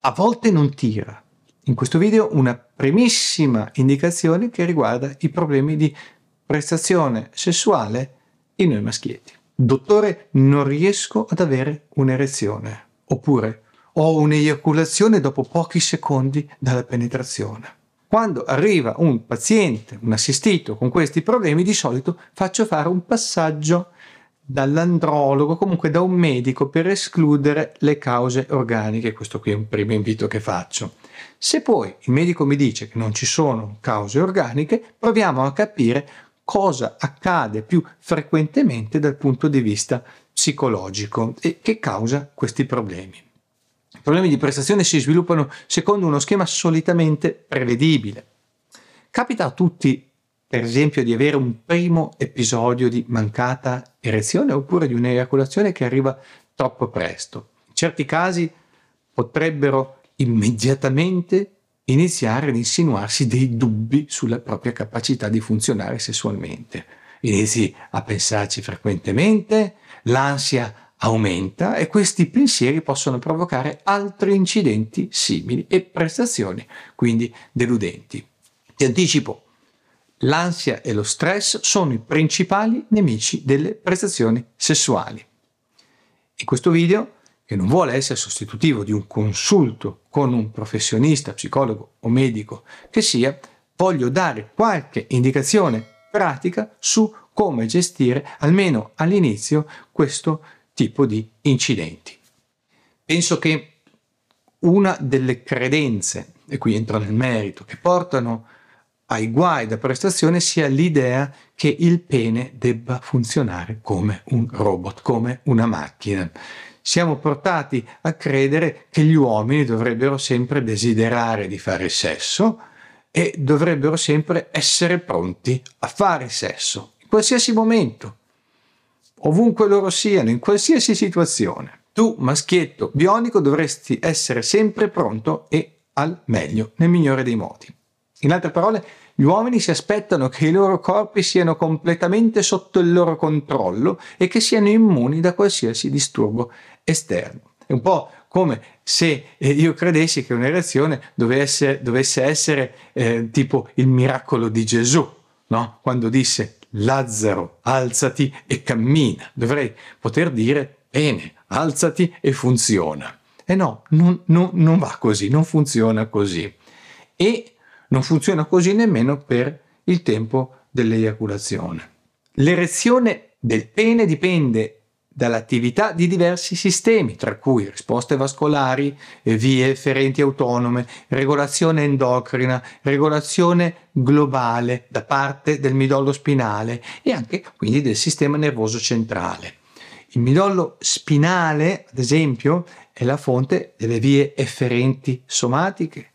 a volte non tira. In questo video una primissima indicazione che riguarda i problemi di prestazione sessuale in noi maschietti. Dottore, non riesco ad avere un'erezione, oppure ho un'eiaculazione dopo pochi secondi dalla penetrazione. Quando arriva un paziente, un assistito con questi problemi, di solito faccio fare un passaggio dall'andrologo, comunque da un medico, per escludere le cause organiche. Questo qui è un primo invito che faccio. Se poi il medico mi dice che non ci sono cause organiche, proviamo a capire cosa accade più frequentemente dal punto di vista psicologico e che causa questi problemi. I problemi di prestazione si sviluppano secondo uno schema solitamente prevedibile. Capita a tutti, per esempio, di avere un primo episodio di mancata erezione oppure di un'eiaculazione che arriva troppo presto. In certi casi potrebbero immediatamente iniziare ad insinuarsi dei dubbi sulla propria capacità di funzionare sessualmente. Inizi a pensarci frequentemente, l'ansia aumenta e questi pensieri possono provocare altri incidenti simili e prestazioni, quindi deludenti. Ti anticipo. L'ansia e lo stress sono i principali nemici delle prestazioni sessuali. In questo video, che non vuole essere sostitutivo di un consulto con un professionista, psicologo o medico che sia, voglio dare qualche indicazione pratica su come gestire, almeno all'inizio, questo tipo di incidenti. Penso che una delle credenze, e qui entro nel merito, che portano ai guai da prestazione sia l'idea che il pene debba funzionare come un robot, come una macchina. Siamo portati a credere che gli uomini dovrebbero sempre desiderare di fare sesso e dovrebbero sempre essere pronti a fare sesso, in qualsiasi momento, ovunque loro siano, in qualsiasi situazione. Tu, maschietto bionico, dovresti essere sempre pronto e al meglio, nel migliore dei modi. In altre parole, gli uomini si aspettano che i loro corpi siano completamente sotto il loro controllo e che siano immuni da qualsiasi disturbo esterno. È un po' come se io credessi che un'erezione dovesse essere tipo il miracolo di Gesù, no? Quando disse Lazzaro, alzati e cammina. Dovrei poter dire, bene, alzati e funziona. E no, non va così, non funziona così. E non funziona così nemmeno per il tempo dell'eiaculazione. L'erezione del pene dipende dall'attività di diversi sistemi, tra cui risposte vascolari, vie efferenti autonome, regolazione endocrina, regolazione globale da parte del midollo spinale e anche quindi del sistema nervoso centrale. Il midollo spinale, ad esempio, è la fonte delle vie efferenti somatiche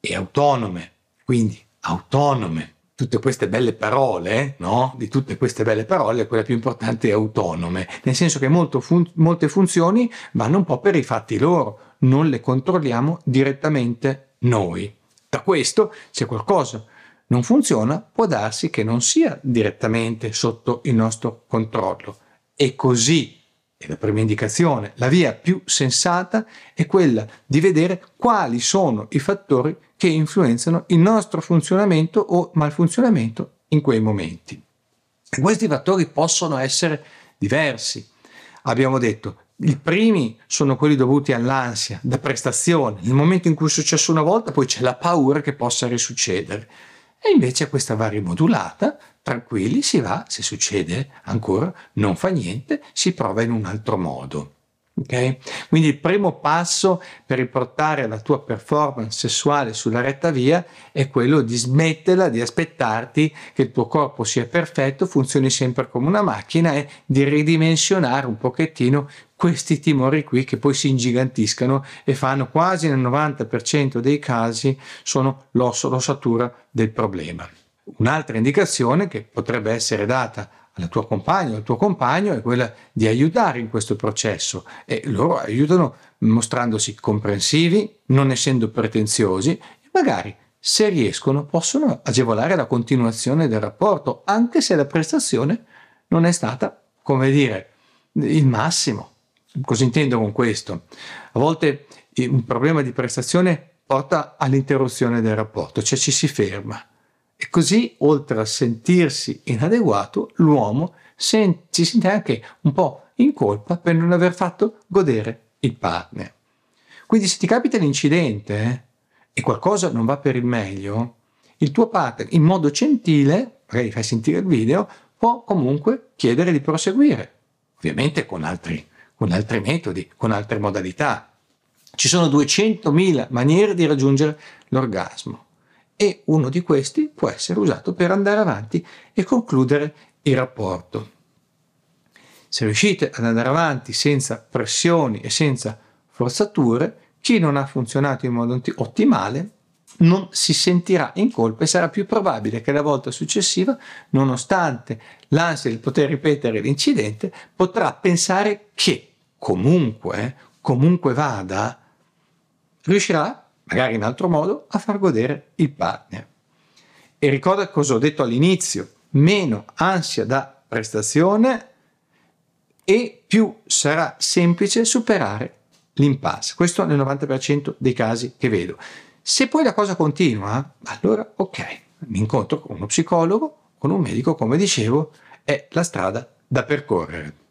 e autonome. Quindi autonome, tutte queste belle parole, no? Di tutte queste belle parole quella più importante è autonome, nel senso che molte funzioni vanno un po' per i fatti loro, non le controlliamo direttamente noi. Da questo, se qualcosa non funziona, può darsi che non sia direttamente sotto il nostro controllo. E così, è la prima indicazione, la via più sensata è quella di vedere quali sono i fattori che influenzano il nostro funzionamento o malfunzionamento in quei momenti. E questi fattori possono essere diversi. Abbiamo detto, i primi sono quelli dovuti all'ansia, da prestazione. Nel momento in cui è successo una volta, poi c'è la paura che possa risuccedere. E invece questa va rimodulata, tranquilli, si va, se succede ancora, non fa niente, si prova in un altro modo. Okay? Quindi il primo passo per riportare la tua performance sessuale sulla retta via è quello di smetterla di aspettarti che il tuo corpo sia perfetto, funzioni sempre come una macchina e di ridimensionare un pochettino questi timori qui che poi si ingigantiscano e fanno quasi nel 90% dei casi sono l'ossatura del problema. Un'altra indicazione che potrebbe essere data alla tua compagna o al tuo compagno è quella di aiutare in questo processo e loro aiutano mostrandosi comprensivi, non essendo pretenziosi e magari, se riescono, possono agevolare la continuazione del rapporto anche se la prestazione non è stata, come dire, il massimo. Cosa intendo con questo? A volte un problema di prestazione porta all'interruzione del rapporto, cioè ci si ferma. E così, oltre a sentirsi inadeguato, l'uomo si sente anche un po' in colpa per non aver fatto godere il partner. Quindi se ti capita l'incidente e qualcosa non va per il meglio, il tuo partner, in modo gentile, magari fai sentire il video, può comunque chiedere di proseguire, ovviamente con altri metodi, con altre modalità. Ci sono 200.000 maniere di raggiungere l'orgasmo e uno di questi può essere usato per andare avanti e concludere il rapporto. Se riuscite ad andare avanti senza pressioni e senza forzature, chi non ha funzionato in modo ottimale non si sentirà in colpa e sarà più probabile che la volta successiva, nonostante l'ansia di poter ripetere l'incidente, potrà pensare che comunque vada, riuscirà, magari in altro modo, a far godere il partner. E ricorda cosa ho detto all'inizio: meno ansia da prestazione e più sarà semplice superare l'impasse. Questo nel 90% dei casi che vedo. Se poi la cosa continua, allora ok, l'incontro con uno psicologo, con un medico, come dicevo, è la strada da percorrere.